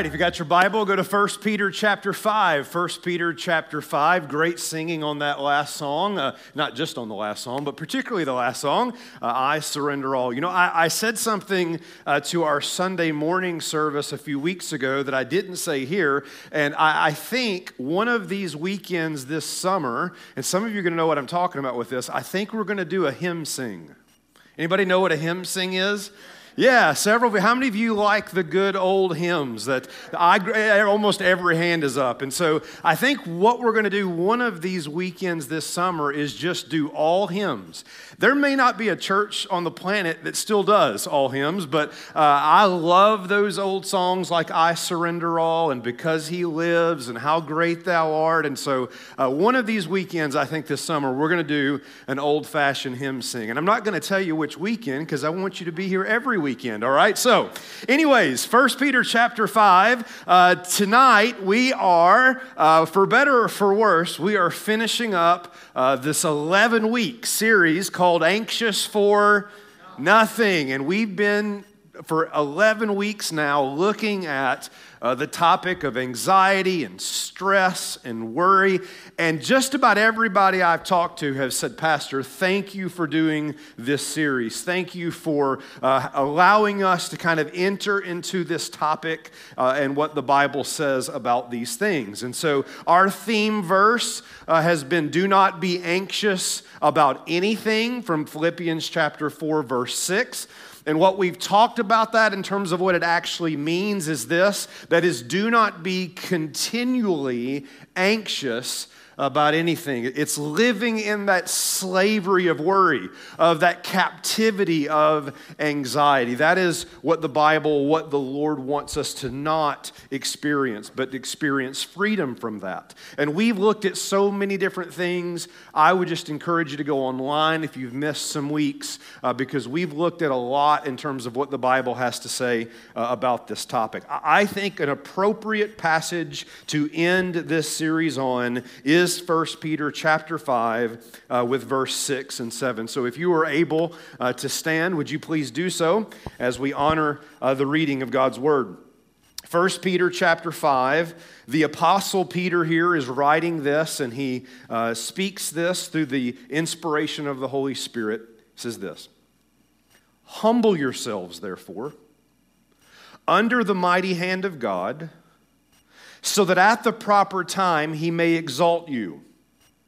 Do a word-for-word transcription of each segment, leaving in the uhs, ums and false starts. right, if you got your Bible, go to First Peter chapter five. First Peter chapter five, great singing on that last song, uh, not just on the last song, but particularly the last song, uh, I Surrender All. You know, I, I said something uh, to our Sunday morning service a few weeks ago that I didn't say here, and I, I think one of these weekends this summer, and some of you are going to know what I'm talking about with this, I think we're going to do a hymn sing. Anybody know what a hymn sing is? Yeah, several. How many of you like the good old hymns? That I almost every hand is up. And so I think what we're going to do one of these weekends this summer is just do all hymns. There may not be a church on the planet that still does all hymns, but uh, I love those old songs like I Surrender All and Because He Lives and How Great Thou Art. And so uh, one of these weekends, I think this summer, we're going to do an old-fashioned hymn sing. And I'm not going to tell you which weekend because I want you to be here every weekend, all right? So anyways, First Peter chapter five, uh, tonight we are, uh, for better or for worse, we are finishing up uh, this eleven-week series called Anxious for Nothing, and we've been for eleven weeks now looking at Uh, the topic of anxiety and stress and worry. And just about everybody I've talked to have said, Pastor, thank you for doing this series. Thank you for uh, allowing us to kind of enter into this topic uh, and what the Bible says about these things. And so our theme verse uh, has been, do not be anxious about anything, from Philippians chapter four, verse six. And what we've talked about that in terms of what it actually means is this, that is, do not be continually anxious about anything. It's living in that slavery of worry, of that captivity of anxiety. That is what the Bible, what the Lord wants us to not experience, but experience freedom from that. And we've looked at so many different things. I would just encourage you to go online if you've missed some weeks, uh, because we've looked at a lot in terms of what the Bible has to say uh, about this topic. I think an appropriate passage to end this series on is First Peter chapter five uh, with verse six and seven. So if you are able uh, to stand, would you please do so as we honor uh, the reading of God's word. First Peter chapter five, the Apostle Peter here is writing this, and he uh, speaks this through the inspiration of the Holy Spirit. It says this, humble yourselves, therefore, under the mighty hand of God, so that at the proper time he may exalt you.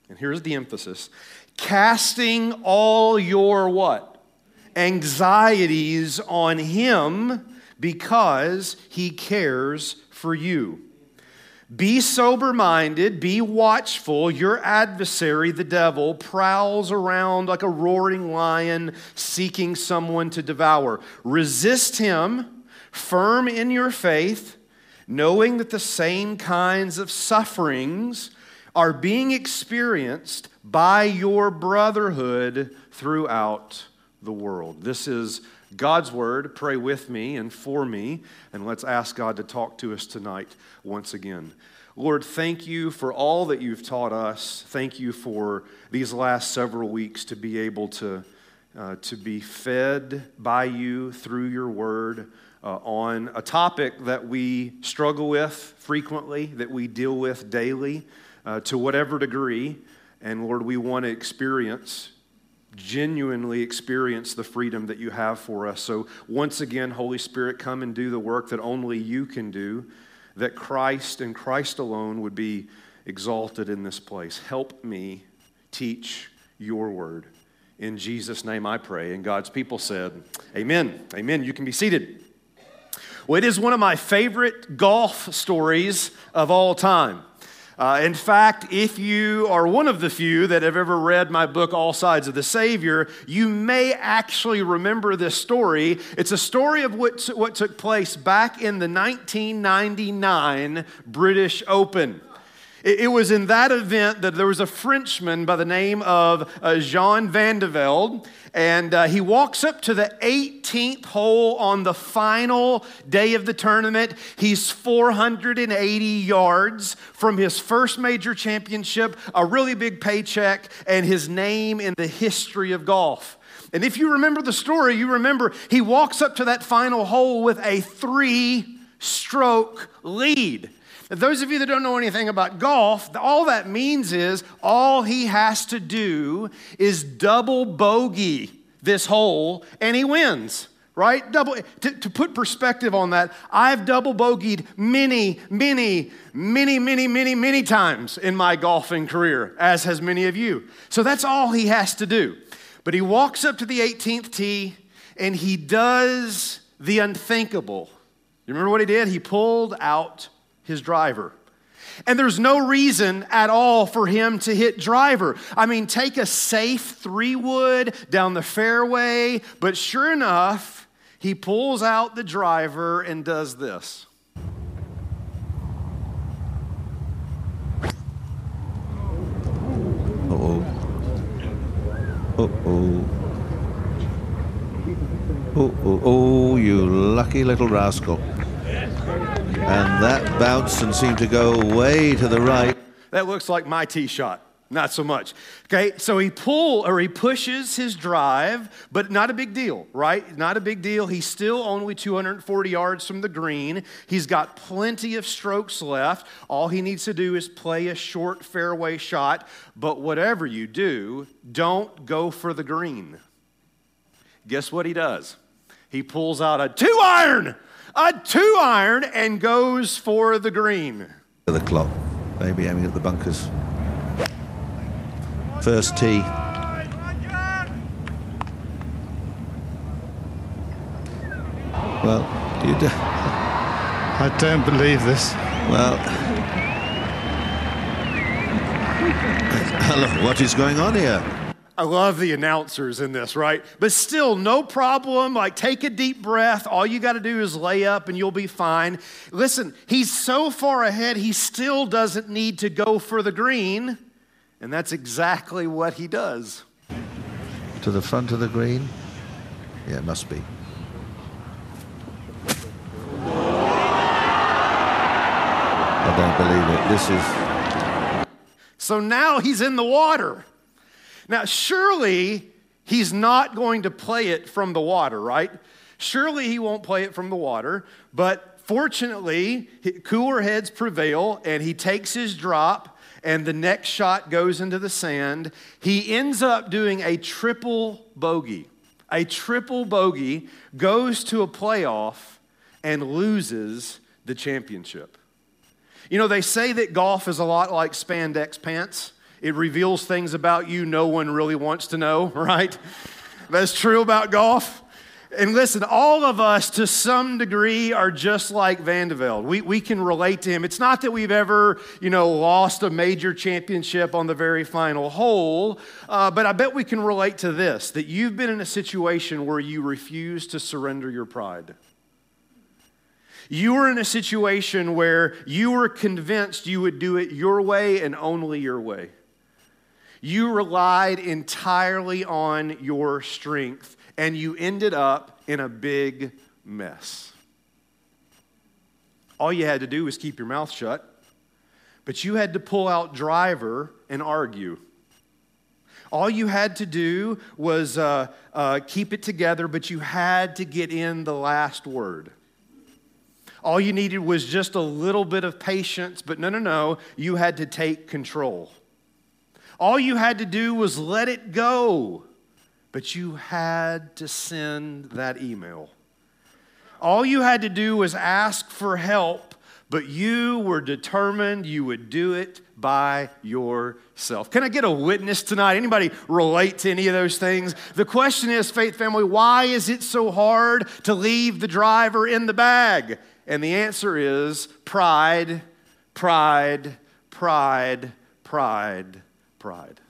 And here's the emphasis. Casting all your what? Anxieties on him because he cares for you. Be sober-minded, be watchful. Your adversary, the devil, prowls around like a roaring lion seeking someone to devour. Resist him, firm in your faith, knowing that the same kinds of sufferings are being experienced by your brotherhood throughout the world. This is God's word. Pray with me and for me, and let's ask God to talk to us tonight once again. Lord, thank you for all that you've taught us. Thank you for these last several weeks to be able to, uh, to be fed by you through your word, Uh, on a topic that we struggle with frequently, that we deal with daily, uh, to whatever degree. And Lord, we want to experience, genuinely experience the freedom that you have for us. So once again, Holy Spirit, come and do the work that only you can do, that Christ and Christ alone would be exalted in this place. Help me teach your word. In Jesus' name I pray. And God's people said, amen. Amen. You can be seated. Well, it is one of my favorite golf stories of all time. Uh, in fact, if you are one of the few that have ever read my book, All Sides of the Savior, you may actually remember this story. It's a story of what, what took place back in the nineteen ninety-nine British Open. It was in that event that there was a Frenchman by the name of uh, Jean Van de Velde, and uh, he walks up to the eighteenth hole on the final day of the tournament. He's four hundred eighty yards from his first major championship, a really big paycheck, and his name in the history of golf. And if you remember the story, you remember he walks up to that final hole with a three stroke lead. Now, those of you that don't know anything about golf, all that means is all he has to do is double bogey this hole and he wins. Right? Double. To, to put perspective on that, I've double bogeyed many, many, many, many, many, many times in my golfing career, as has many of you. So that's all he has to do. But he walks up to the eighteenth tee, and he does the unthinkable. You remember what he did? He pulled out his driver. And there's no reason at all for him to hit driver. I mean, take a safe three-wood down the fairway, but sure enough, he pulls out the driver and does this. Uh-oh. Uh-oh. Oh, oh, oh, you lucky little rascal. And that bounced and seemed to go way to the right. That looks like my tee shot. Not so much. Okay, so he pull or he pushes his drive, but not a big deal, right? Not a big deal. He's still only two hundred forty yards from the green. He's got plenty of strokes left. All he needs to do is play a short fairway shot, but whatever you do, don't go for the green. Guess what he does? He pulls out a two iron, a two iron, and goes for the green. The clock, maybe aiming at the bunkers. First tee. Well, you do. I don't believe this. Well, hello, what is going on here? I love the announcers in this, right? But still, no problem. Like, take a deep breath. All you got to do is lay up and you'll be fine. Listen, he's so far ahead, he still doesn't need to go for the green. And that's exactly what he does. To the front of the green? Yeah, it must be. I don't believe it. This is... So now he's in the water. Now, surely he's not going to play it from the water, right? Surely he won't play it from the water, but fortunately, cooler heads prevail, and he takes his drop, and the next shot goes into the sand. He ends up doing a triple bogey. A triple bogey, goes to a playoff, and loses the championship. You know, they say that golf is a lot like spandex pants. It reveals things about you no one really wants to know, right? That's true about golf. And listen, all of us to some degree are just like Van de Velde. We, we can relate to him. It's not that we've ever, you know, lost a major championship on the very final hole, uh, but I bet we can relate to this, that you've been in a situation where you refuse to surrender your pride. You were in a situation where you were convinced you would do it your way and only your way. You relied entirely on your strength, and you ended up in a big mess. All you had to do was keep your mouth shut, but you had to pull out driver and argue. All you had to do was uh, uh, keep it together, but you had to get in the last word. All you needed was just a little bit of patience, but no, no, no, you had to take control. All you had to do was let it go. But you had to send that email. All you had to do was ask for help, but you were determined you would do it by yourself. Can I get a witness tonight? Anybody relate to any of those things? The question is, faith family, why is it so hard to leave the driver in the bag? And the answer is pride, pride, pride, pride, pride.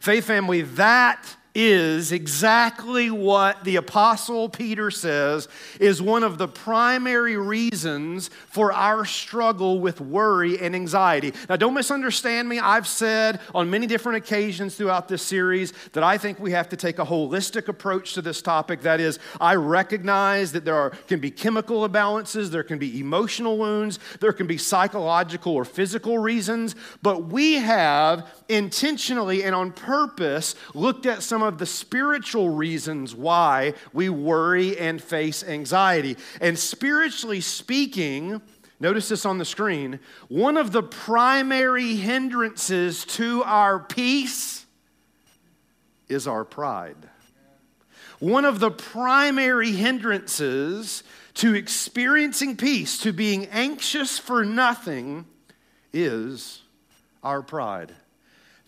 Faith family, that is exactly what the Apostle Peter says is one of the primary reasons for our struggle with worry and anxiety. Now, don't misunderstand me. I've said on many different occasions throughout this series that I think we have to take a holistic approach to this topic. That is, I recognize that there are, can be chemical imbalances, there can be emotional wounds, there can be psychological or physical reasons, but we have intentionally and on purpose looked at some some of the spiritual reasons why we worry and face anxiety. And spiritually speaking, notice this on the screen, one of the primary hindrances to our peace is our pride. One of the primary hindrances to experiencing peace, to being anxious for nothing, is our pride.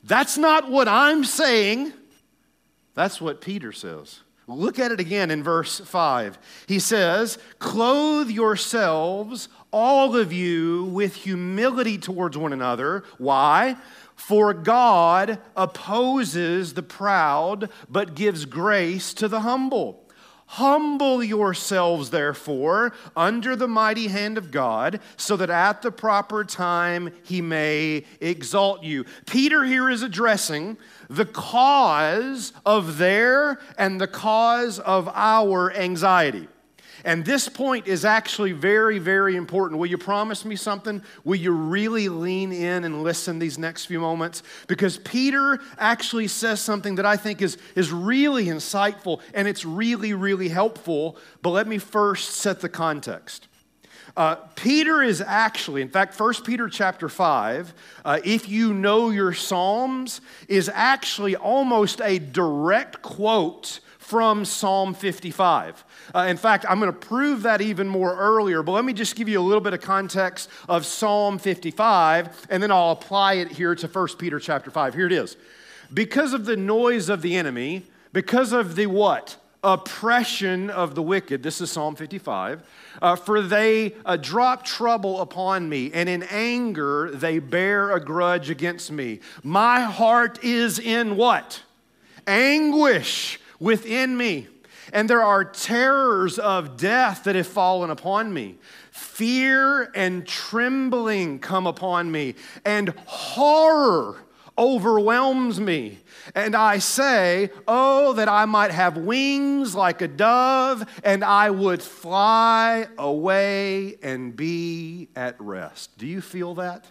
That's not what I'm saying. That's what Peter says. Look at it again in verse five. He says, "Clothe yourselves, all of you, with humility towards one another." Why? "For God opposes the proud, but gives grace to the humble. Humble yourselves, therefore, under the mighty hand of God, so that at the proper time he may exalt you." Peter here is addressing the cause of their and the cause of our anxiety. And this point is actually very, very important. Will you promise me something? Will you really lean in and listen these next few moments? Because Peter actually says something that I think is, is really insightful, and it's really, really helpful. But let me first set the context. Uh, Peter is actually, in fact, First Peter chapter five, uh, if you know your Psalms, is actually almost a direct quote from Psalm fifty-five. Uh, in fact, I'm going to prove that even more earlier, but let me just give you a little bit of context of Psalm fifty-five, and then I'll apply it here to First Peter chapter five. Here it is. "Because of the noise of the enemy, because of the what? Oppression of the wicked," this is Psalm fifty-five, uh, "for they uh, drop trouble upon me, and in anger they bear a grudge against me. My heart is in" what? "Anguish within me, and there are terrors of death that have fallen upon me. Fear and trembling come upon me, and horror overwhelms me. And I say, oh, that I might have wings like a dove, and I would fly away and be at rest." Do you feel that?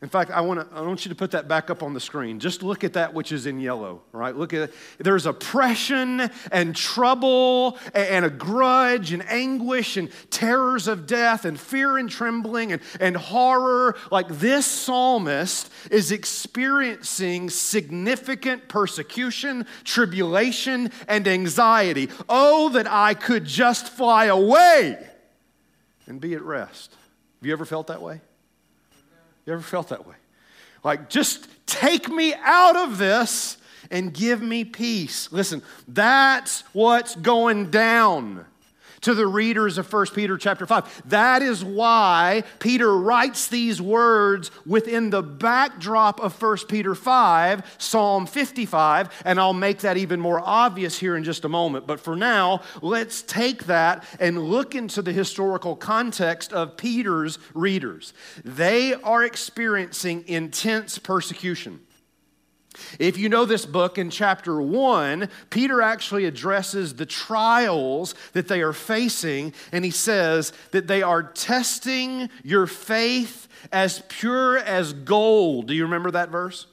In fact, I want to, I want you to put that back up on the screen. Just look at that which is in yellow, right? Look at it. There's oppression and trouble and a grudge and anguish and terrors of death and fear and trembling and, and horror. Like, this psalmist is experiencing significant persecution, tribulation, and anxiety. Oh, that I could just fly away and be at rest. Have you ever felt that way? You ever felt that way? Like, just take me out of this and give me peace. Listen, that's what's going down to the readers of First Peter chapter five. That is why Peter writes these words within the backdrop of First Peter five, Psalm fifty-five, and I'll make that even more obvious here in just a moment. But for now, let's take that and look into the historical context of Peter's readers. They are experiencing intense persecution. If you know this book, in chapter one, Peter actually addresses the trials that they are facing, and he says that they are testing your faith as pure as gold. Do you remember that verse?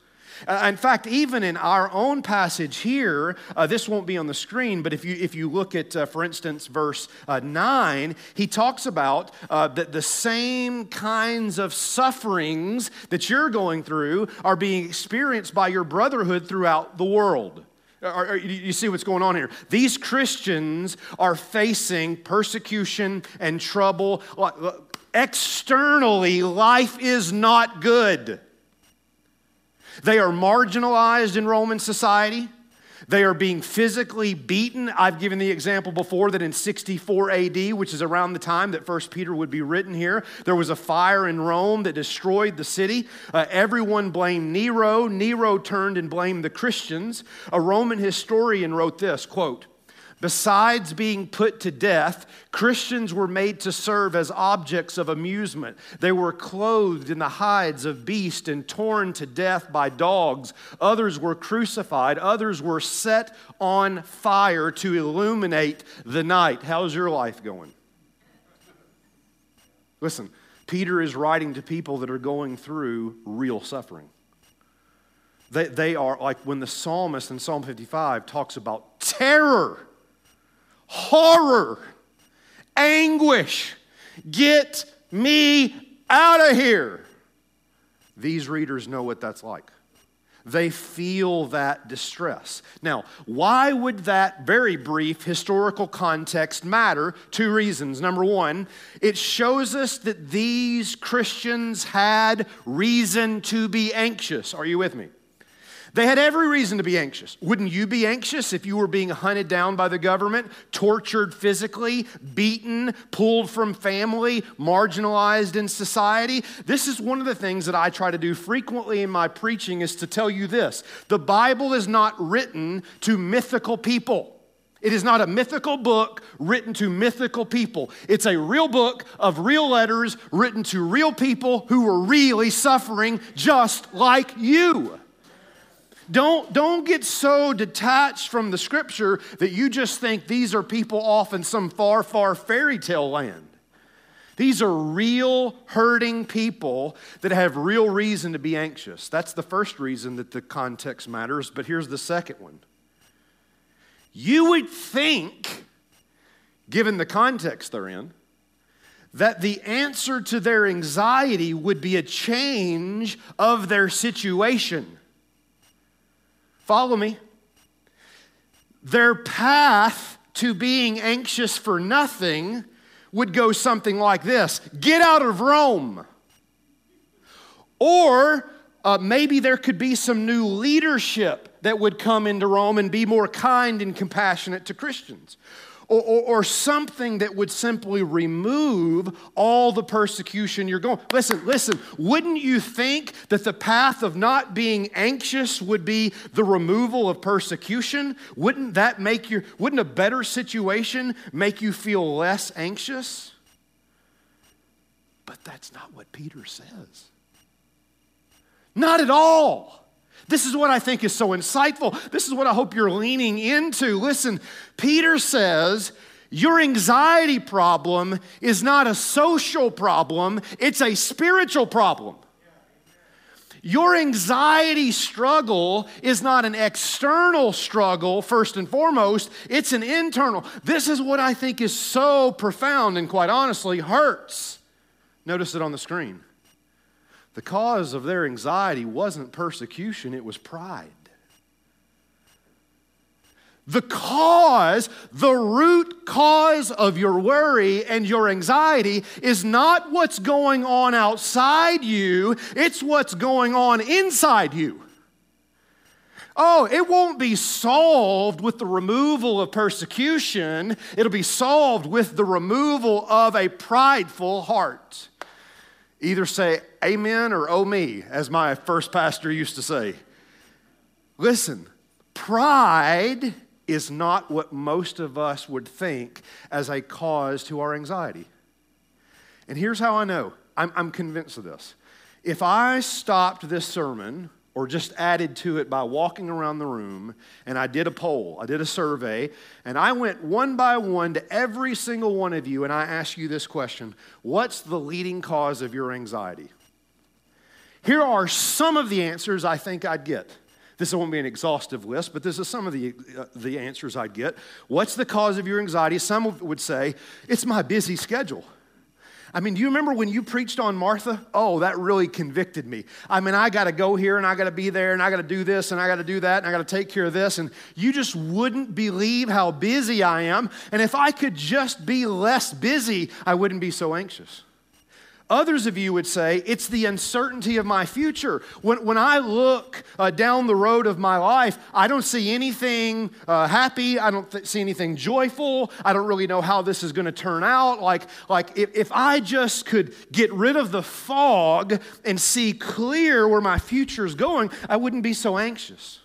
Uh, in fact, even in our own passage here, uh, this won't be on the screen, but if you if you look at, uh, for instance, verse uh, nine, he talks about uh, that the same kinds of sufferings that you're going through are being experienced by your brotherhood throughout the world. Are, are, you see what's going on here? These Christians are facing persecution and trouble. Externally, life is not good. They are marginalized in Roman society. They are being physically beaten. I've given the example before that in sixty-four A D, which is around the time that First Peter would be written here, there was a fire in Rome that destroyed the city. Uh, everyone blamed Nero. Nero turned and blamed the Christians. A Roman historian wrote this, quote, "Besides being put to death, Christians were made to serve as objects of amusement. They were clothed in the hides of beasts and torn to death by dogs. Others were crucified. Others were set on fire to illuminate the night." How's your life going? Listen, Peter is writing to people that are going through real suffering. They, they are like when the psalmist in Psalm fifty-five talks about terror, horror, anguish, get me out of here. These readers know what that's like. They feel that distress. Now, why would that very brief historical context matter? Two reasons. Number one, it shows us that these Christians had reason to be anxious. Are you with me? They had every reason to be anxious. Wouldn't you be anxious if you were being hunted down by the government, tortured physically, beaten, pulled from family, marginalized in society? This is one of the things that I try to do frequently in my preaching, is to tell you this. The Bible is not written to mythical people. It is not a mythical book written to mythical people. It's a real book of real letters written to real people who were really suffering just like you. Don't, don't get so detached from the Scripture that you just think these are people off in some far, far fairy tale land. These are real hurting people that have real reason to be anxious. That's the first reason that the context matters, but here's the second one. You would think, given the context they're in, that the answer to their anxiety would be a change of their situation. Follow me. Their path to being anxious for nothing would go something like this. Get out of Rome. Or uh, maybe there could be some new leadership that would come into Rome and be more kind and compassionate to Christians. Or, or, or something that would simply remove all the persecution you're going. Listen, listen, wouldn't you think that the path of not being anxious would be the removal of persecution? Wouldn't that make you, wouldn't a better situation make you feel less anxious? But that's not what Peter says. Not at all. This is what I think is so insightful. This is what I hope you're leaning into. Listen, Peter says, your anxiety problem is not a social problem, it's a spiritual problem. Your anxiety struggle is not an external struggle, first and foremost, it's an internal. This is what I think is so profound and quite honestly hurts. Notice it on the screen. The cause of their anxiety wasn't persecution, it was pride. The cause, the root cause of your worry and your anxiety is not what's going on outside you, it's what's going on inside you. Oh, it won't be solved with the removal of persecution, it'll be solved with the removal of a prideful heart. Either say amen or oh me, as my first pastor used to say. Listen, pride is not what most of us would think as a cause to our anxiety. And here's how I know. I'm, I'm convinced of this. If I stopped this sermon or just added to it by walking around the room and I did a poll, I did a survey, and I went one by one to every single one of you and I asked you this question, what's the leading cause of your anxiety? Here are some of the answers I think I'd get. This won't be an exhaustive list, but this is some of the, uh, the answers I'd get. What's the cause of your anxiety? Some would say, it's my busy schedule. I mean, do you remember when you preached on Martha? Oh, that really convicted me. I mean, I got to go here, and I got to be there, and I got to do this, and I got to do that, and I got to take care of this. And you just wouldn't believe how busy I am. And if I could just be less busy, I wouldn't be so anxious. Others of you would say, it's the uncertainty of my future. When, when I look uh, down the road of my life, I don't see anything uh, happy. I don't th- see anything joyful. I don't really know how this is going to turn out. Like, like if, if I just could get rid of the fog and see clear where my future is going, I wouldn't be so anxious.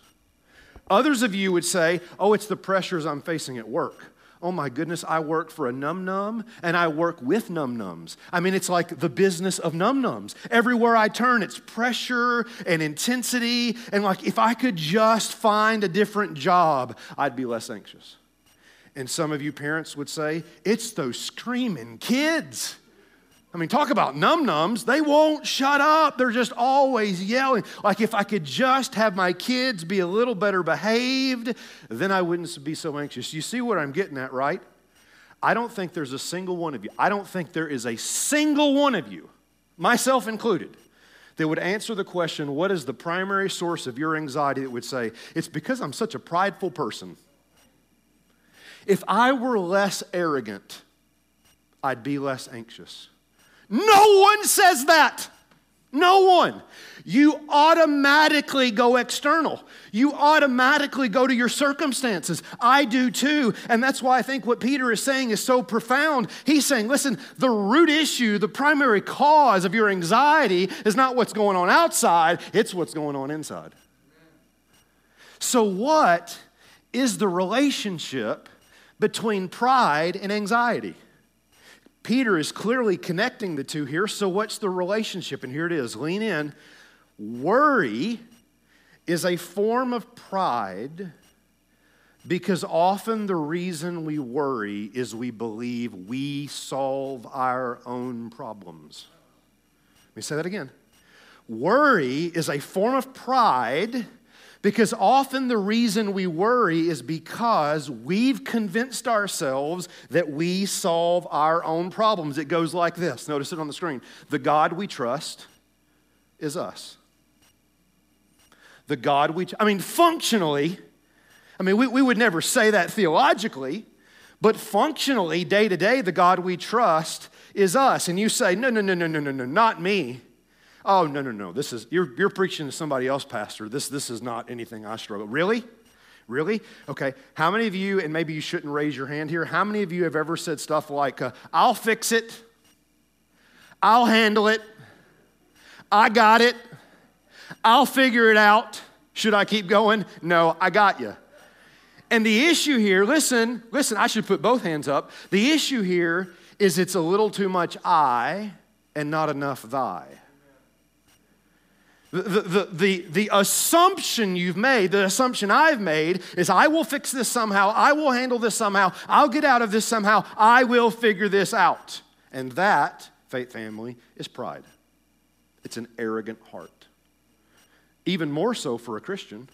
Others of you would say, oh, it's the pressures I'm facing at work. Oh my goodness, I work for a num-num, and I work with num-nums. I mean, it's like the business of num-nums. Everywhere I turn, it's pressure and intensity, and like if I could just find a different job, I'd be less anxious. And some of you parents would say, it's those screaming kids. I mean, talk about num-nums. They won't shut up. They're just always yelling. Like, if I could just have my kids be a little better behaved, then I wouldn't be so anxious. You see what I'm getting at, right? I don't think there's a single one of you. I don't think there is a single one of you, myself included, that would answer the question, what is the primary source of your anxiety, that would say, it's because I'm such a prideful person. If I were less arrogant, I'd be less anxious. No one says that. No one. You automatically go external. You automatically go to your circumstances. I do too. And that's why I think what Peter is saying is so profound. He's saying, listen, the root issue, the primary cause of your anxiety is not what's going on outside, it's what's going on inside. So what is the relationship between pride and anxiety? Peter is clearly connecting the two here, so what's the relationship? And here it is, lean in. Worry is a form of pride because often the reason we worry is we believe we solve our own problems. Let me say that again. Worry is a form of pride because often the reason we worry is because we've convinced ourselves that we solve our own problems. It goes like this. Notice it on the screen. The God we trust is us. The God we, I mean, functionally, I mean, we, we would never say that theologically, but functionally, day to day, the God we trust is us. And you say, no, no, no, no, no, no, no, not me. Oh, no, no, no, this is, you're, you're preaching to somebody else, Pastor. This, this is not anything I struggle with. Really? Really? Okay, how many of you, and maybe you shouldn't raise your hand here, how many of you have ever said stuff like, uh, I'll fix it, I'll handle it, I got it, I'll figure it out. Should I keep going? No, I got you. And the issue here, listen, listen, I should put both hands up. The issue here is it's a little too much I and not enough thy. The, the, the, the assumption you've made, the assumption I've made, is I will fix this somehow, I will handle this somehow, I'll get out of this somehow, I will figure this out. And that, faith family, is pride. It's an arrogant heart. Even more so for a Christian.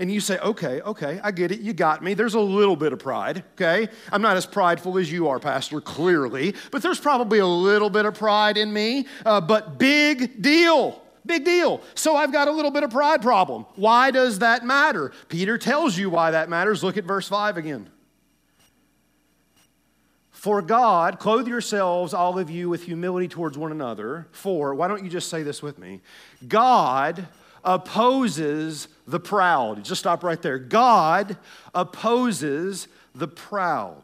And you say, okay, okay, I get it, you got me. There's a little bit of pride, okay? I'm not as prideful as you are, Pastor, clearly, but there's probably a little bit of pride in me, uh, but big deal. Big deal. So I've got a little bit of pride problem. Why does that matter? Peter tells you why that matters. Look at verse five again. For God, clothe yourselves, all of you, with humility towards one another. For, why don't you just say this with me? God opposes the proud. Just stop right there. God opposes the proud.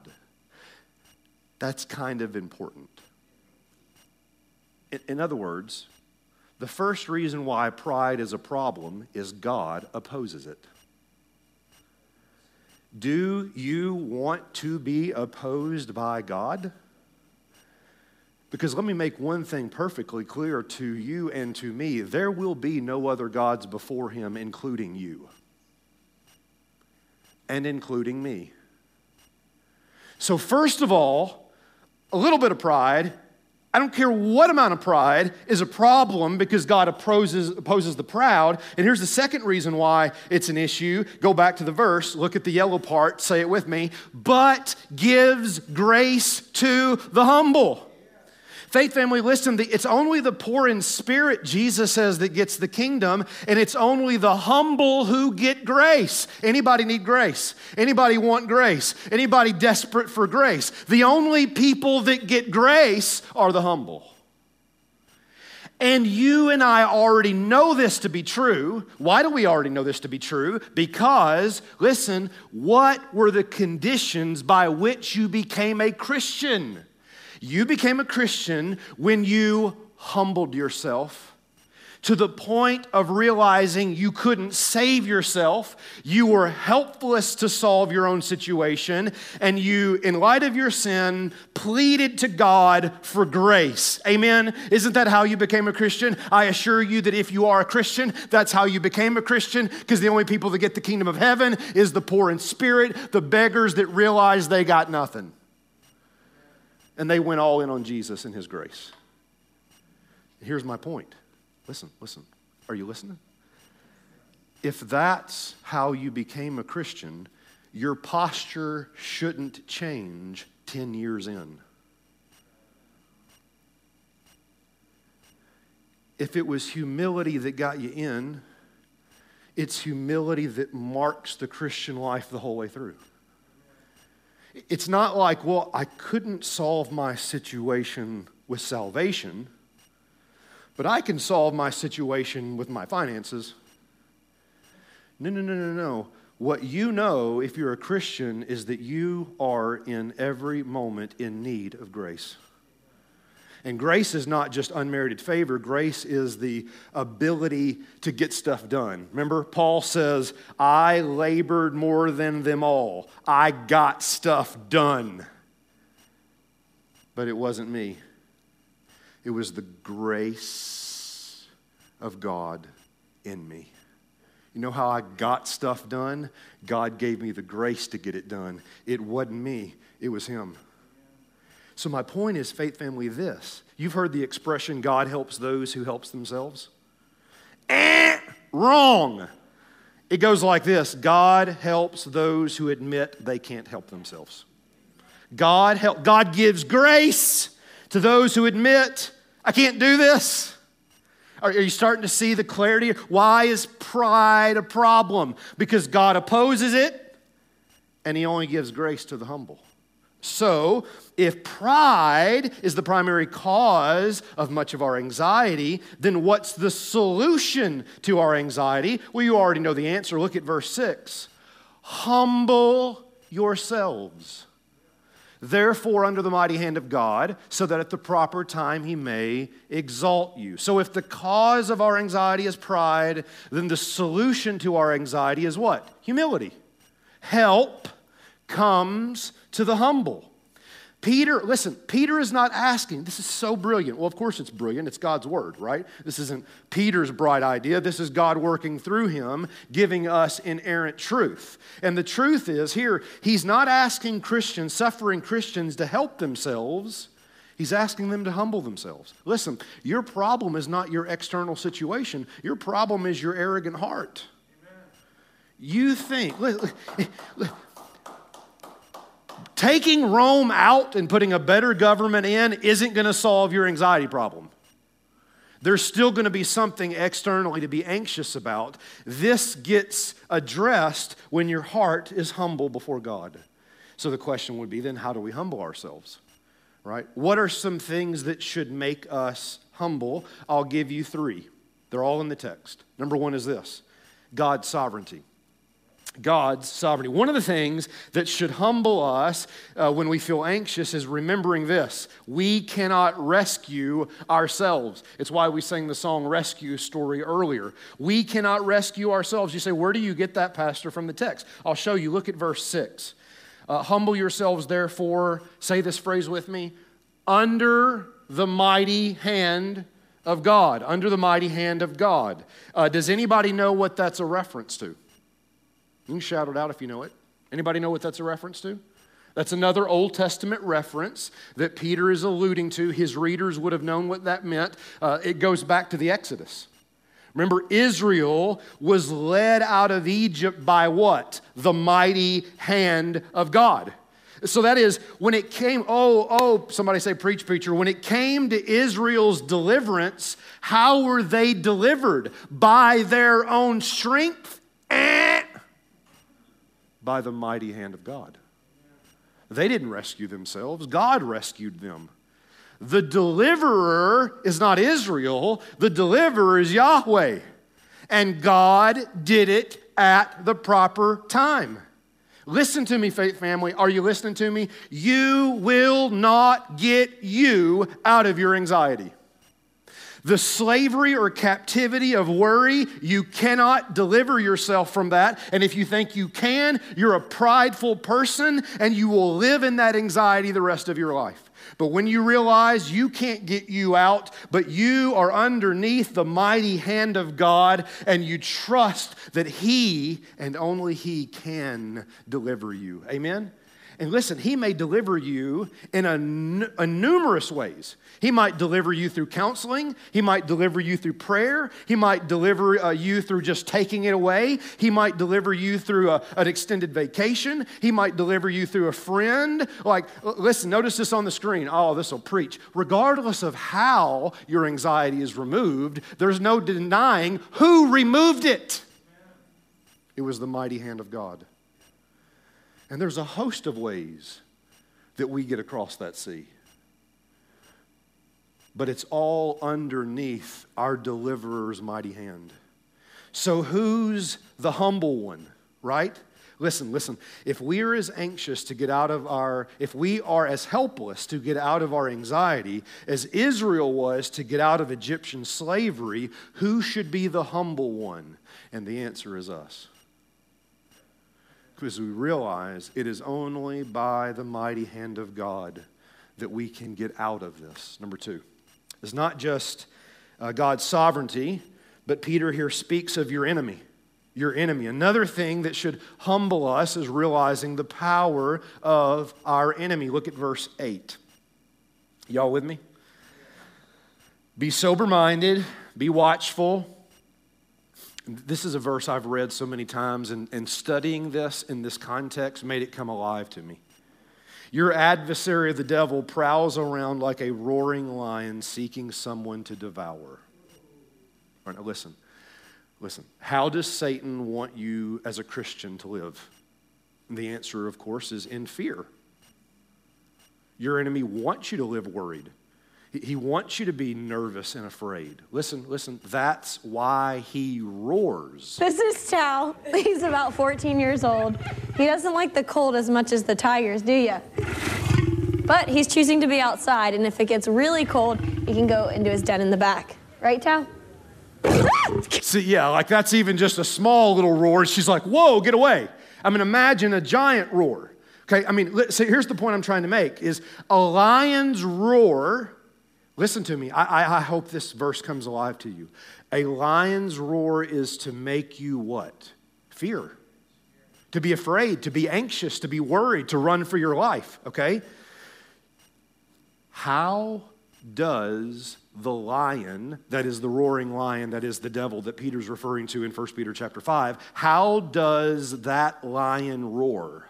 That's kind of important. In other words, the first reason why pride is a problem is God opposes it. Do you want to be opposed by God? Because let me make one thing perfectly clear to you and to me. There will be no other gods before him, including you and including me. So first of all, a little bit of pride, I don't care what amount of pride, is a problem because God opposes, opposes the proud. And here's the second reason why it's an issue. Go back to the verse. Look at the yellow part. Say it with me. But gives grace to the humble. Faith family, listen, it's only the poor in spirit, Jesus says, that gets the kingdom, and it's only the humble who get grace. Anybody need grace? Anybody want grace? Anybody desperate for grace? The only people that get grace are the humble. And you and I already know this to be true. Why do we already know this to be true? Because, listen, what were the conditions by which you became a Christian? You became a Christian when you humbled yourself to the point of realizing you couldn't save yourself, you were helpless to solve your own situation, and you, in light of your sin, pleaded to God for grace. Amen? Isn't that how you became a Christian? I assure you that if you are a Christian, that's how you became a Christian, because the only people that get the kingdom of heaven is the poor in spirit, the beggars that realize they got nothing. And they went all in on Jesus and his grace. here's my point. Listen, listen. Are you listening? If that's how you became a Christian, your posture shouldn't change ten years in. If it was humility that got you in, it's humility that marks the Christian life the whole way through. It's not like, well, I couldn't solve my situation with salvation, but I can solve my situation with my finances. No, no, no, no, no. What you know, if you're a Christian, is that you are in every moment in need of grace. And grace is not just unmerited favor. Grace is the ability to get stuff done. Remember, Paul says, I labored more than them all. I got stuff done. But it wasn't me. It was the grace of God in me. You know how I got stuff done? God gave me the grace to get it done. It wasn't me. It was Him. So my point is, faith family, this. You've heard the expression, God helps those who helps themselves. Eh, wrong. It goes like this. God helps those who admit they can't help themselves. God help. God gives grace to those who admit, I can't do this. Are you starting to see the clarity? Why is pride a problem? Because God opposes it, and He only gives grace to the humble. So, if pride is the primary cause of much of our anxiety, then what's the solution to our anxiety? Well, you already know the answer. Look at verse six. Humble yourselves, therefore, under the mighty hand of God, so that at the proper time He may exalt you. So, if the cause of our anxiety is pride, then the solution to our anxiety is what? Humility. Help comes to the humble. Peter, listen, Peter is not asking, this is so brilliant. Well, of course it's brilliant. It's God's word, right? This isn't Peter's bright idea. This is God working through him, giving us inerrant truth. And the truth is here, he's not asking Christians, suffering Christians, to help themselves. He's asking them to humble themselves. Listen, your problem is not your external situation. Your problem is your arrogant heart. Amen. You think, look, look, look, taking Rome out and putting a better government in isn't going to solve your anxiety problem. There's still going to be something externally to be anxious about. This gets addressed when your heart is humble before God. So the question would be then, how do we humble ourselves? Right? What are some things that should make us humble? I'll give you three. They're all in the text. Number one is this, God's sovereignty. God's sovereignty. One of the things that should humble us uh, when we feel anxious is remembering this. We cannot rescue ourselves. It's why we sang the song Rescue Story earlier. We cannot rescue ourselves. You say, where do you get that, Pastor, from the text? I'll show you. Look at verse six. Uh, humble yourselves, therefore, say this phrase with me, under the mighty hand of God. Under the mighty hand of God. Uh, does anybody know what that's a reference to? You can shout it out if you know it. Anybody know what that's a reference to? That's another Old Testament reference that Peter is alluding to. His readers would have known what that meant. Uh, it goes back to the Exodus. Remember, Israel was led out of Egypt by what? The mighty hand of God. So that is, when it came, oh, oh, somebody say preach, preacher. When it came to Israel's deliverance, how were they delivered? By their own strength and by the mighty hand of God. They didn't rescue themselves. God rescued them. The deliverer is not Israel. The deliverer is Yahweh. And God did it at the proper time. Listen to me, faith family. Are you listening to me? You will not get you out of your anxiety. The slavery or captivity of worry, you cannot deliver yourself from that. And if you think you can, you're a prideful person and you will live in that anxiety the rest of your life. But when you realize you can't get you out, but you are underneath the mighty hand of God and you trust that He and only He can deliver you. Amen? And listen, he may deliver you in a, a numerous ways. He might deliver you through counseling. He might deliver you through prayer. He might deliver uh, you through just taking it away. He might deliver you through a, an extended vacation. He might deliver you through a friend. Like, listen, notice this on the screen. Oh, this will preach. Regardless of how your anxiety is removed, there's no denying who removed it. It was the mighty hand of God. And there's a host of ways that we get across that sea. But it's all underneath our deliverer's mighty hand. So who's the humble one, right? Listen, listen. If we are as anxious to get out of our, if we are as helpless to get out of our anxiety as Israel was to get out of Egyptian slavery, who should be the humble one? And the answer is us. Because we realize it is only by the mighty hand of God that we can get out of this. Number two, it's not just uh, God's sovereignty, but Peter here speaks of your enemy, your enemy. Another thing that should humble us is realizing the power of our enemy. Look at verse eight. Y'all with me? Be sober-minded, be watchful. This is a verse I've read so many times, and, and studying this in this context made it come alive to me. Your adversary, the devil, prowls around like a roaring lion seeking someone to devour. All right, now listen, listen. How does Satan want you as a Christian to live? And the answer, of course, is in fear. Your enemy wants you to live worried. He wants you to be nervous and afraid. Listen, listen, that's why he roars. This is Chow. He's about fourteen years old. He doesn't like the cold as much as the tigers, do ya? But he's choosing to be outside, and if it gets really cold, he can go into his den in the back. Right, Chow? See, yeah, like that's even just a small little roar. She's like, whoa, get away. I mean, imagine a giant roar. Okay, I mean, so here's the point I'm trying to make is a lion's roar. Listen to me. I, I, I hope this verse comes alive to you. A lion's roar is to make you what? Fear. To be afraid, to be anxious, to be worried, to run for your life, okay? How does the lion, that is the roaring lion, that is the devil that Peter's referring to in First Peter chapter five, how does that lion roar?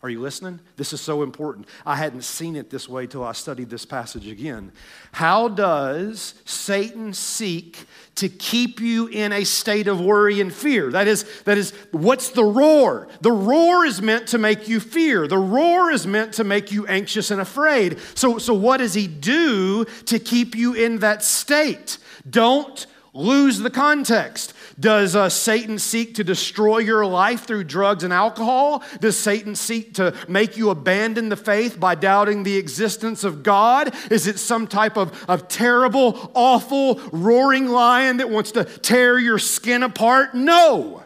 Are you listening? This is so important. I hadn't seen it this way till I studied this passage again. How does Satan seek to keep you in a state of worry and fear? That is, that is, what's the roar? The roar is meant to make you fear. The roar is meant to make you anxious and afraid. So, so what does he do to keep you in that state? Don't lose the context. Does uh, Satan seek to destroy your life through drugs and alcohol? Does Satan seek to make you abandon the faith by doubting the existence of God? Is it some type of, of terrible, awful, roaring lion that wants to tear your skin apart? No.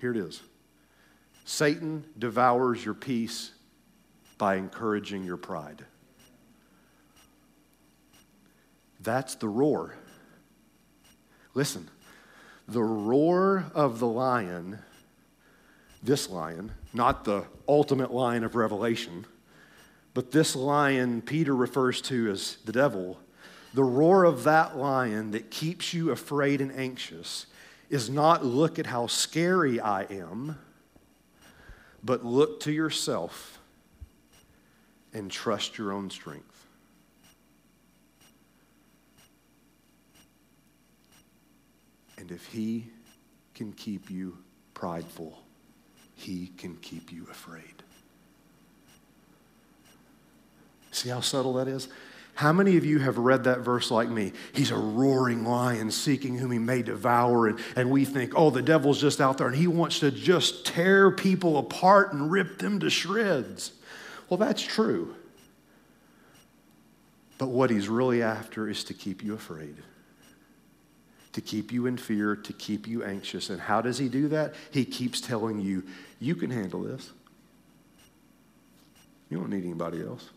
Here it is. Satan devours your peace by encouraging your pride. That's the roar. Listen. The roar of the lion, this lion, not the ultimate lion of Revelation, but this lion Peter refers to as the devil, the roar of that lion that keeps you afraid and anxious is not look at how scary I am, but look to yourself and trust your own strength. And if he can keep you prideful, he can keep you afraid. See how subtle that is? How many of you have read that verse like me? He's a roaring lion seeking whom he may devour. And, and we think, oh, the devil's just out there and he wants to just tear people apart and rip them to shreds. Well, that's true. But what he's really after is to keep you afraid, to keep you in fear, to keep you anxious. And how does he do that? He keeps telling you, you can handle this. You don't need anybody else.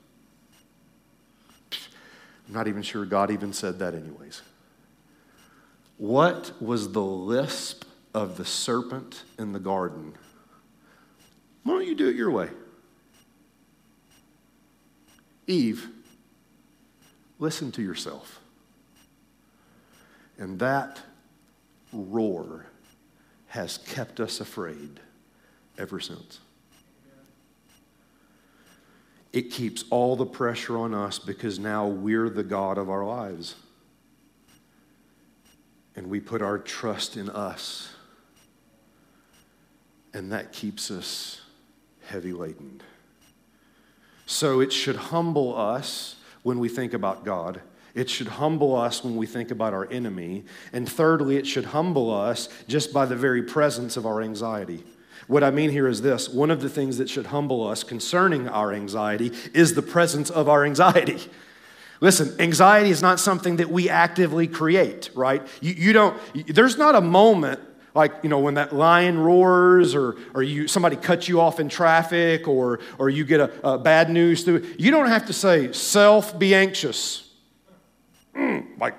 I'm not even sure God even said that anyways. What was the lisp of the serpent in the garden? Why don't you do it your way? Eve, listen to yourself. And that roar has kept us afraid ever since. It keeps all the pressure on us because now we're the God of our lives. And we put our trust in us. And that keeps us heavy laden. So it should humble us when we think about God. It should humble us when we think about our enemy. And thirdly, it should humble us just by the very presence of our anxiety. What I mean here is this. One of the things that should humble us concerning our anxiety is the presence of our anxiety. Listen, anxiety is not something that we actively create, right? You, you don't, there's not a moment like, you know, when that lion roars or, or you somebody cuts you off in traffic or, or you get a, a bad news through. You don't have to say, self, be anxious. Mm, like,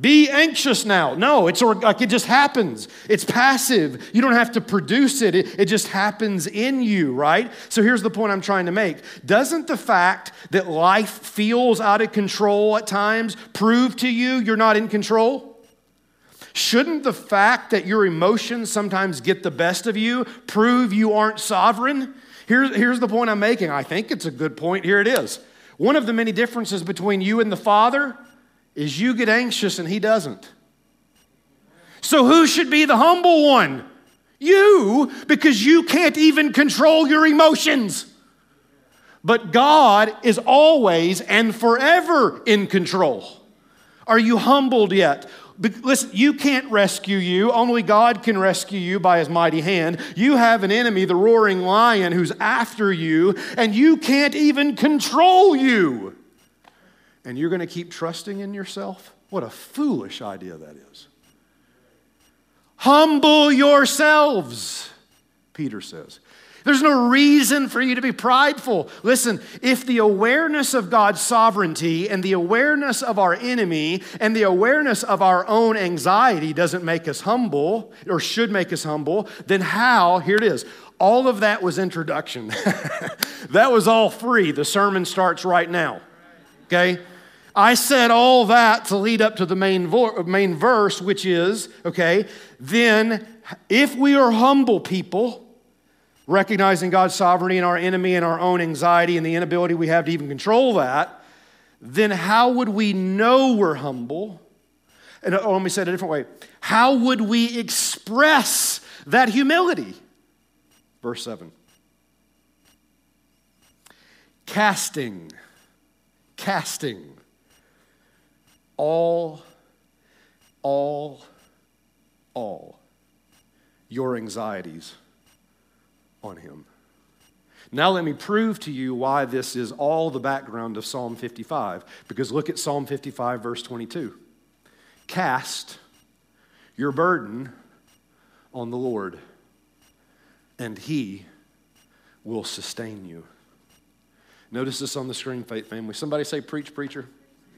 be anxious now. No, it's like it just happens. It's passive. You don't have to produce it. it. It just happens in you, right? So here's the point I'm trying to make. Doesn't the fact that life feels out of control at times prove to you you're not in control? Shouldn't the fact that your emotions sometimes get the best of you prove you aren't sovereign? Here's, here's the point I'm making. I think it's a good point. Here it is. One of the many differences between you and the Father is you get anxious and he doesn't. So who should be the humble one? You, because you can't even control your emotions. But God is always and forever in control. Are you humbled yet? But listen, you can't rescue you. Only God can rescue you by his mighty hand. You have an enemy, the roaring lion, who's after you, and you can't even control you. And you're going to keep trusting in yourself? What a foolish idea that is. Humble yourselves, Peter says. There's no reason for you to be prideful. Listen, if the awareness of God's sovereignty and the awareness of our enemy and the awareness of our own anxiety doesn't make us humble or should make us humble, then how? Here it is. All of that was introduction. That was all free. The sermon starts right now. Okay? I said all that to lead up to the main, vo- main verse, which is, okay, then if we are humble people, recognizing God's sovereignty and our enemy and our own anxiety and the inability we have to even control that, then how would we know we're humble? And oh, let me say it a different way. How would we express that humility? Verse seven. Casting. Casting all, all, all your anxieties on him. Now let me prove to you why this is all the background of Psalm fifty-five. Because look at Psalm fifty-five, verse twenty-two. Cast your burden on the Lord, and he will sustain you. Notice this on the screen, Faith Family. Somebody say, preach, preacher.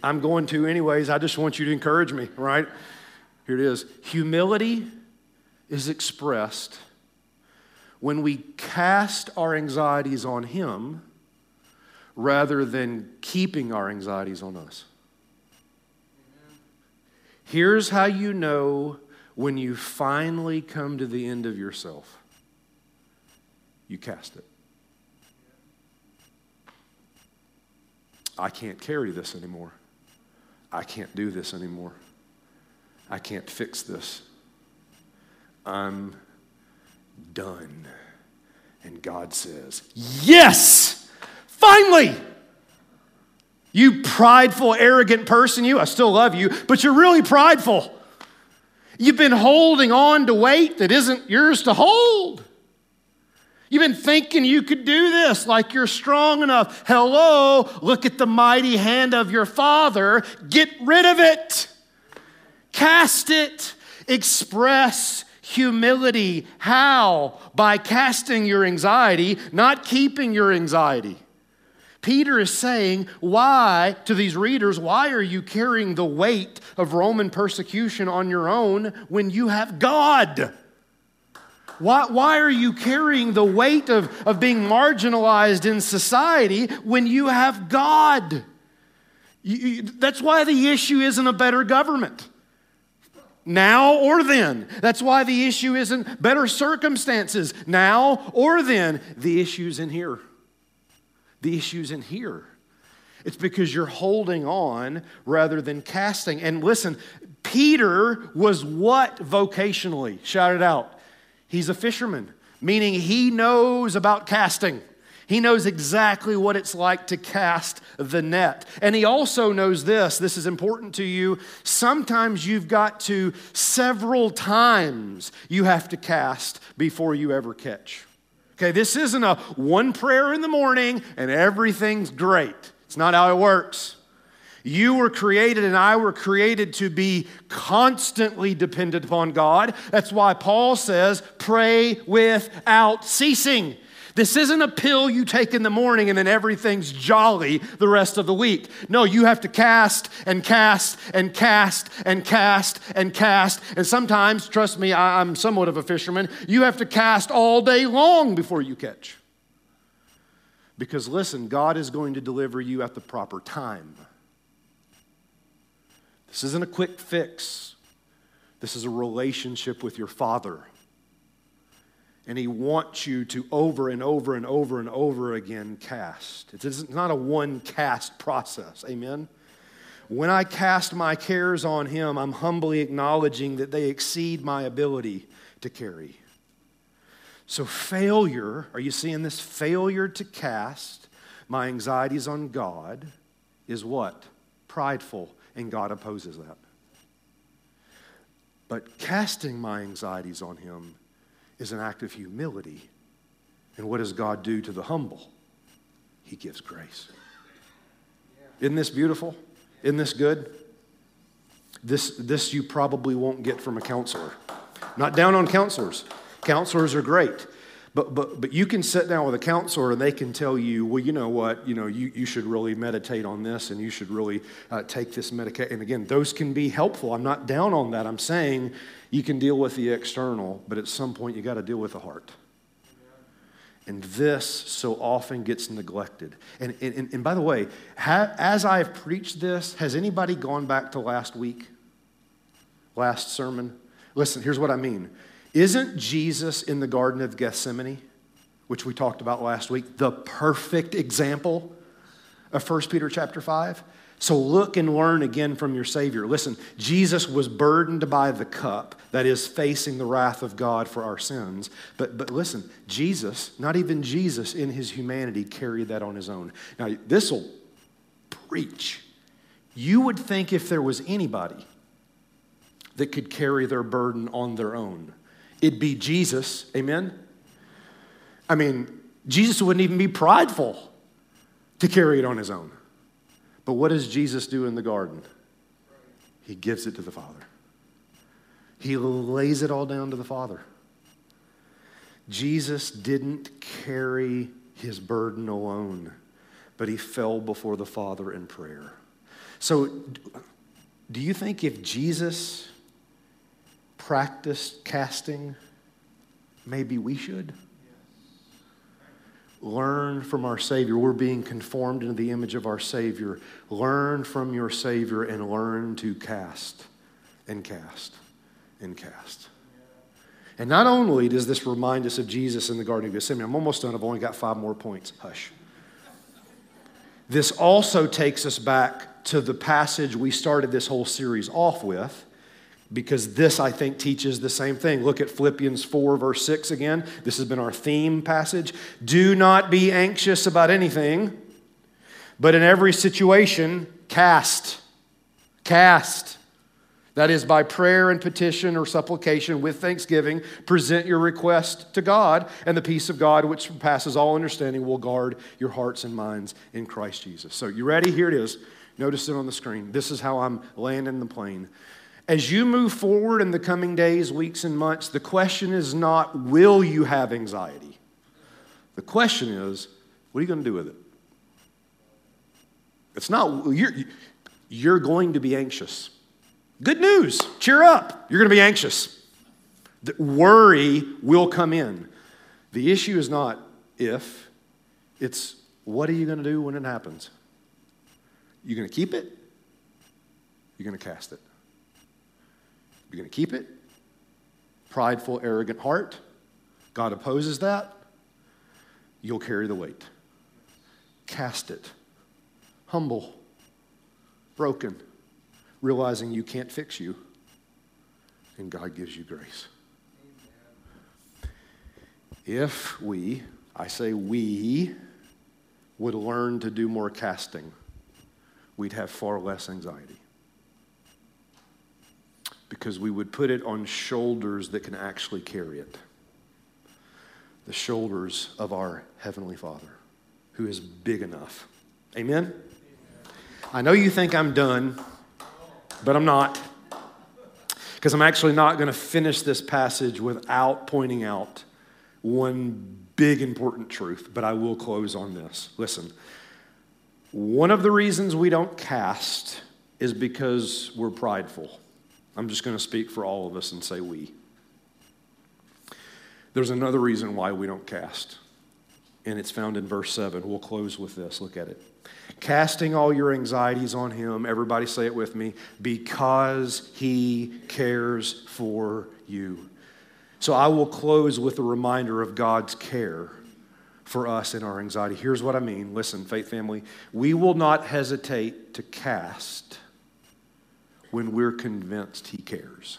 I'm going to anyways. I just want you to encourage me, right? Here it is. Humility is expressed when we cast our anxieties on him rather than keeping our anxieties on us. Here's how you know when you finally come to the end of yourself. You cast it. I can't carry this anymore. I can't do this anymore. I can't fix this. I'm done. And God says, yes, finally. You prideful, arrogant person, you, I still love you, but you're really prideful. You've been holding on to weight that isn't yours to hold. You've been thinking you could do this, like you're strong enough. Hello, look at the mighty hand of your Father. Get rid of it. Cast it. Express humility. How? By casting your anxiety, not keeping your anxiety. Peter is saying, why, to these readers, why are you carrying the weight of Roman persecution on your own when you have God? Why, why are you carrying the weight of, of being marginalized in society when you have God? You, you, that's why the issue isn't a better government, now or then. That's why the issue isn't better circumstances, now or then. The issue's in here. The issue's in here. It's because you're holding on rather than casting. And listen, Peter was what vocationally? Shout it out. He's a fisherman, meaning he knows about casting. He knows exactly what it's like to cast the net. And he also knows this. This is important to you. Sometimes you've got to, several times you have to cast before you ever catch. Okay, this isn't a one prayer in the morning and everything's great. It's not how it works. You were created and I were created to be constantly dependent upon God. That's why Paul says, pray without ceasing. This isn't a pill you take in the morning and then everything's jolly the rest of the week. No, you have to cast and cast and cast and cast and cast. And sometimes, trust me, I'm somewhat of a fisherman, you have to cast all day long before you catch. Because listen, God is going to deliver you at the proper time. This isn't a quick fix. This is a relationship with your Father. And He wants you to over and over and over and over again cast. It's not a one-cast process. Amen? When I cast my cares on Him, I'm humbly acknowledging that they exceed my ability to carry. So failure, are you seeing this? Failure to cast my anxieties on God is what? Prideful. And God opposes that. But casting my anxieties on Him is an act of humility. And what does God do to the humble? He gives grace. Isn't this beautiful? Isn't this good? This, this you probably won't get from a counselor. Not down on counselors. Counselors are great. But, but, but you can sit down with a counselor and they can tell you, well, you know what, you know, you, you should really meditate on this and you should really uh, take this medication. And again, those can be helpful. I'm not down on that. I'm saying you can deal with the external, but at some point you got to deal with the heart. And this so often gets neglected. And, and, and by the way, ha, as I've preached this, has anybody gone back to last week, last sermon? Listen, here's what I mean. Isn't Jesus in the Garden of Gethsemane, which we talked about last week, the perfect example of First Peter chapter five? So look and learn again from your Savior. Listen, Jesus was burdened by the cup that is facing the wrath of God for our sins. But, but listen, Jesus, not even Jesus in His humanity, carried that on His own. Now, this will preach. You would think if there was anybody that could carry their burden on their own, it'd be Jesus, amen? I mean, Jesus wouldn't even be prideful to carry it on His own. But what does Jesus do in the garden? He gives it to the Father. He lays it all down to the Father. Jesus didn't carry His burden alone, but He fell before the Father in prayer. So do you think if Jesus practice casting, maybe we should? Learn from our Savior. We're being conformed into the image of our Savior. Learn from your Savior and learn to cast and cast and cast. And not only does this remind us of Jesus in the Garden of Gethsemane, I'm almost done, I've only got five more points. Hush. This also takes us back to the passage we started this whole series off with, because this, I think, teaches the same thing. Look at Philippians four, verse six again. This has been our theme passage. Do not be anxious about anything, but in every situation, cast. Cast. That is, by prayer and petition or supplication with thanksgiving, present your request to God, and the peace of God, which surpasses all understanding, will guard your hearts and minds in Christ Jesus. So you ready? Here it is. Notice it on the screen. This is how I'm landing the plane. As you move forward in the coming days, weeks, and months, the question is not, will you have anxiety? The question is, what are you going to do with it? It's not, you're, you're going to be anxious. Good news, cheer up. You're going to be anxious. That worry will come in. The issue is not if, it's what are you going to do when it happens? You're going to keep it? You're going to cast it. You're going to keep it? Prideful, arrogant heart. God opposes that. You'll carry the weight. Cast it. Humble. Broken. Realizing you can't fix you. And God gives you grace. If we, I say we, would learn to do more casting, we'd have far less anxiety. Because we would put it on shoulders that can actually carry it. The shoulders of our Heavenly Father, who is big enough. Amen? Amen? I know you think I'm done, but I'm not. Because I'm actually not going to finish this passage without pointing out one big important truth, but I will close on this. Listen, one of the reasons we don't cast is because we're prideful. I'm just going to speak for all of us and say we. There's another reason why we don't cast, and it's found in verse seven. We'll close with this. Look at it. Casting all your anxieties on him, everybody say it with me, because he cares for you. So I will close with a reminder of God's care for us in our anxiety. Here's what I mean. Listen, faith family, we will not hesitate to cast when we're convinced he cares.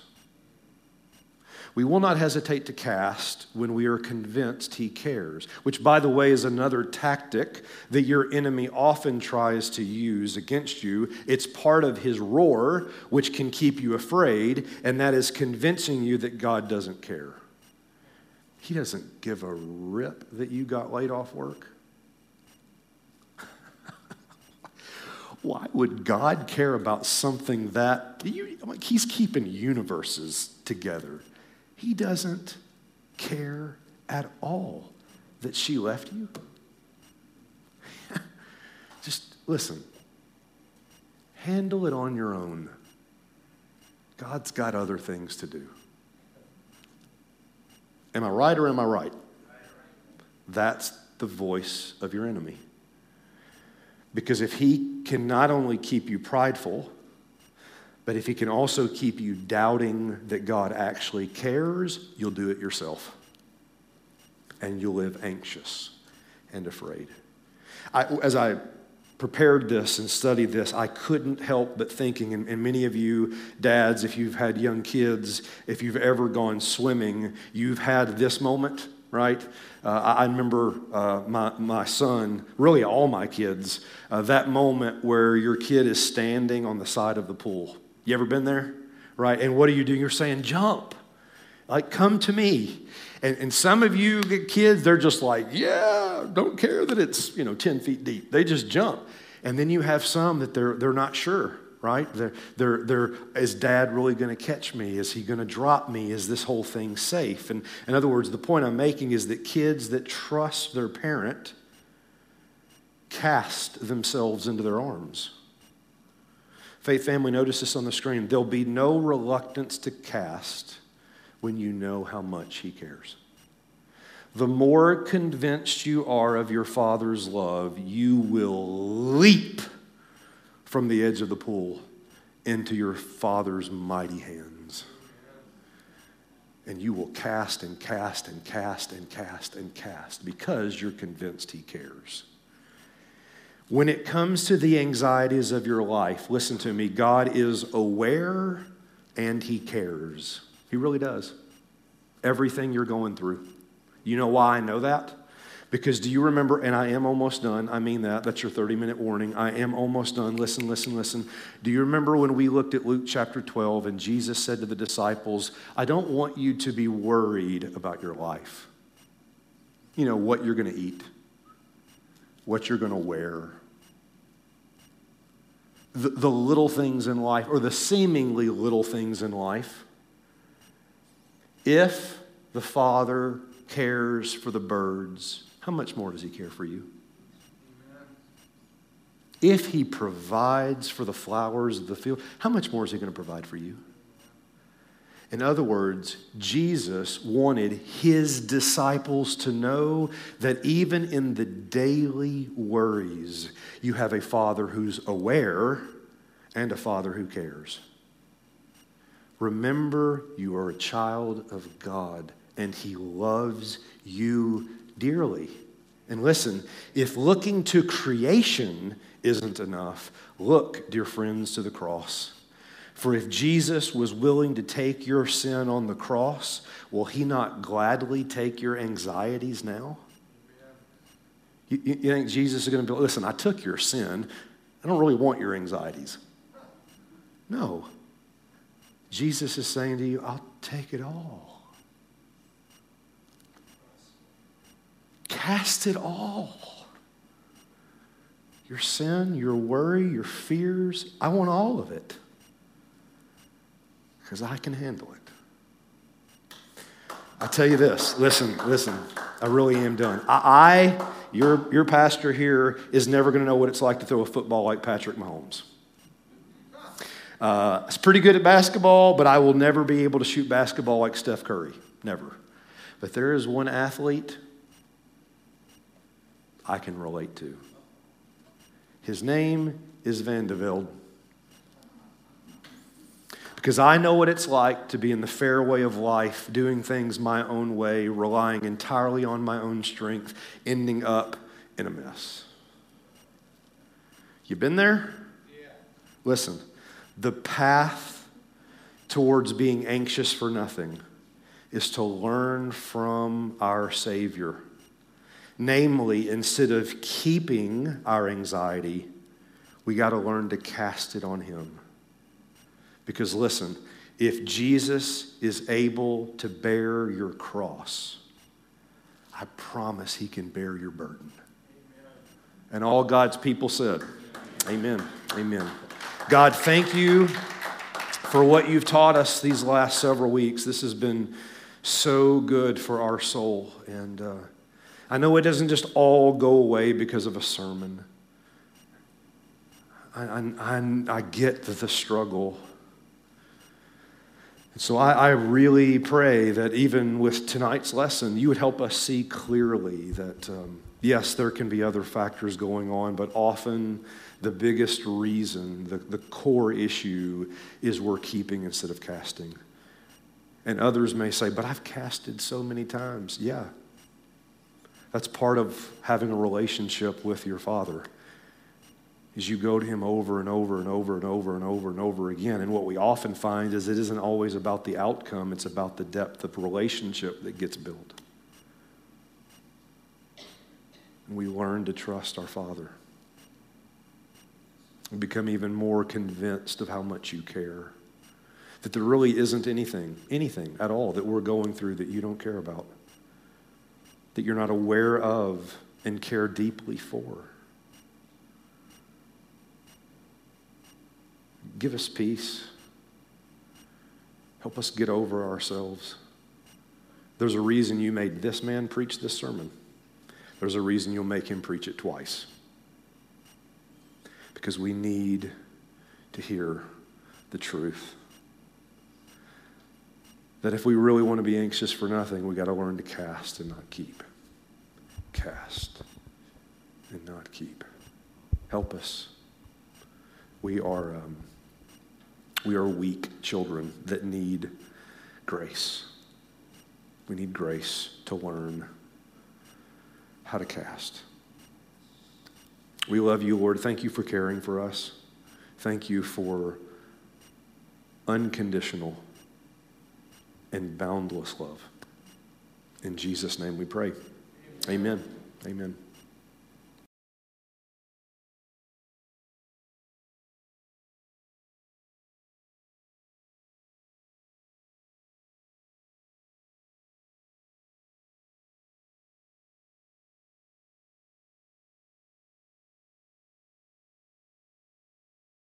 We will not hesitate to cast when we are convinced he cares, which, by the way, is another tactic that your enemy often tries to use against you. It's part of his roar, which can keep you afraid, and that is convincing you that God doesn't care. He doesn't give a rip that you got laid off work. Why would God care about something that, you, like, he's keeping universes together. He doesn't care at all that she left you. Just listen. Handle it on your own. God's got other things to do. Am I right or am I right? That's the voice of your enemy. Because if he can not only keep you prideful, but if he can also keep you doubting that God actually cares, you'll do it yourself. And you'll live anxious and afraid. I, as I prepared this and studied this, I couldn't help but thinking, and, and many of you dads, if you've had young kids, if you've ever gone swimming, you've had this moment, right? Uh, I, I remember uh, my, my son, really all my kids, uh, that moment where your kid is standing on the side of the pool. You ever been there, right? And what are you doing? You're saying, jump, like, come to me. And, and some of you kids, they're just like, yeah, don't care that it's, you know, ten feet deep. They just jump. And then you have some that they're they're not sure, right? They're, they're, they're, is dad really going to catch me? Is he going to drop me? Is this whole thing safe? And in other words, the point I'm making is that kids that trust their parent cast themselves into their arms. Faith family, notice this on the screen. There'll be no reluctance to cast when you know how much he cares. The more convinced you are of your Father's love, you will leap from the edge of the pool into your Father's mighty hands. And you will cast and cast and cast and cast and cast because you're convinced he cares. When it comes to the anxieties of your life, listen to me, God is aware and he cares. He really does. Everything you're going through. You know why I know that? Because do you remember, and I am almost done, I mean that, that's your thirty-minute warning, I am almost done, listen, listen, listen. Do you remember when we looked at Luke chapter twelve and Jesus said to the disciples, I don't want you to be worried about your life. You know, what you're going to eat, what you're going to wear. The, the little things in life, or the seemingly little things in life. If the Father cares for the birds, how much more does he care for you? Amen. If he provides for the flowers of the field, how much more is he going to provide for you? In other words, Jesus wanted his disciples to know that even in the daily worries, you have a Father who's aware and a Father who cares. Remember, you are a child of God, and he loves you dearly. And listen, if looking to creation isn't enough, look, dear friends, to the cross. For if Jesus was willing to take your sin on the cross, will he not gladly take your anxieties now? You, you think Jesus is going to be, listen, I took your sin. I don't really want your anxieties. No. Jesus is saying to you, I'll take it all. Cast it all. Your sin, your worry, your fears, I want all of it. Because I can handle it. I tell you this, listen, listen, I really am done. I, I your, your pastor here is never going to know what it's like to throw a football like Patrick Mahomes. Uh, it's pretty good at basketball, but I will never be able to shoot basketball like Steph Curry, never. But there is one athlete I can relate to. His name is Van de Velde. Because I know what it's like to be in the fairway of life, doing things my own way, relying entirely on my own strength, ending up in a mess. You been there? Yeah. Listen, the path towards being anxious for nothing is to learn from our Savior. Namely, instead of keeping our anxiety, we got to learn to cast it on him. Because listen, if Jesus is able to bear your cross, I promise he can bear your burden. Amen. And all God's people said, amen, amen. God, thank you for what you've taught us these last several weeks. This has been so good for our soul. And uh, I know it doesn't just all go away because of a sermon. I, I, I, I get the struggle. So I, I really pray that even with tonight's lesson, you would help us see clearly that, um, yes, there can be other factors going on, but often the biggest reason, the, the core issue is we're keeping instead of casting. And others may say, but I've casted so many times. Yeah, that's part of having a relationship with your Father. Is you go to him over and over and over and over and over and over again. And what we often find is it isn't always about the outcome. It's about the depth of relationship that gets built. And we learn to trust our Father. We become even more convinced of how much you care. That there really isn't anything, anything at all that we're going through that you don't care about. That you're not aware of and care deeply for. Give us peace. Help us get over ourselves. There's a reason you made this man preach this sermon. There's a reason you'll make him preach it twice. Because we need to hear the truth. That if we really want to be anxious for nothing, we got to learn to cast and not keep. Cast and not keep. Help us. We are... Um, We are weak children that need grace. We need grace to learn how to cast. We love you, Lord. Thank you for caring for us. Thank you for unconditional and boundless love. In Jesus' name we pray. Amen. Amen. Amen.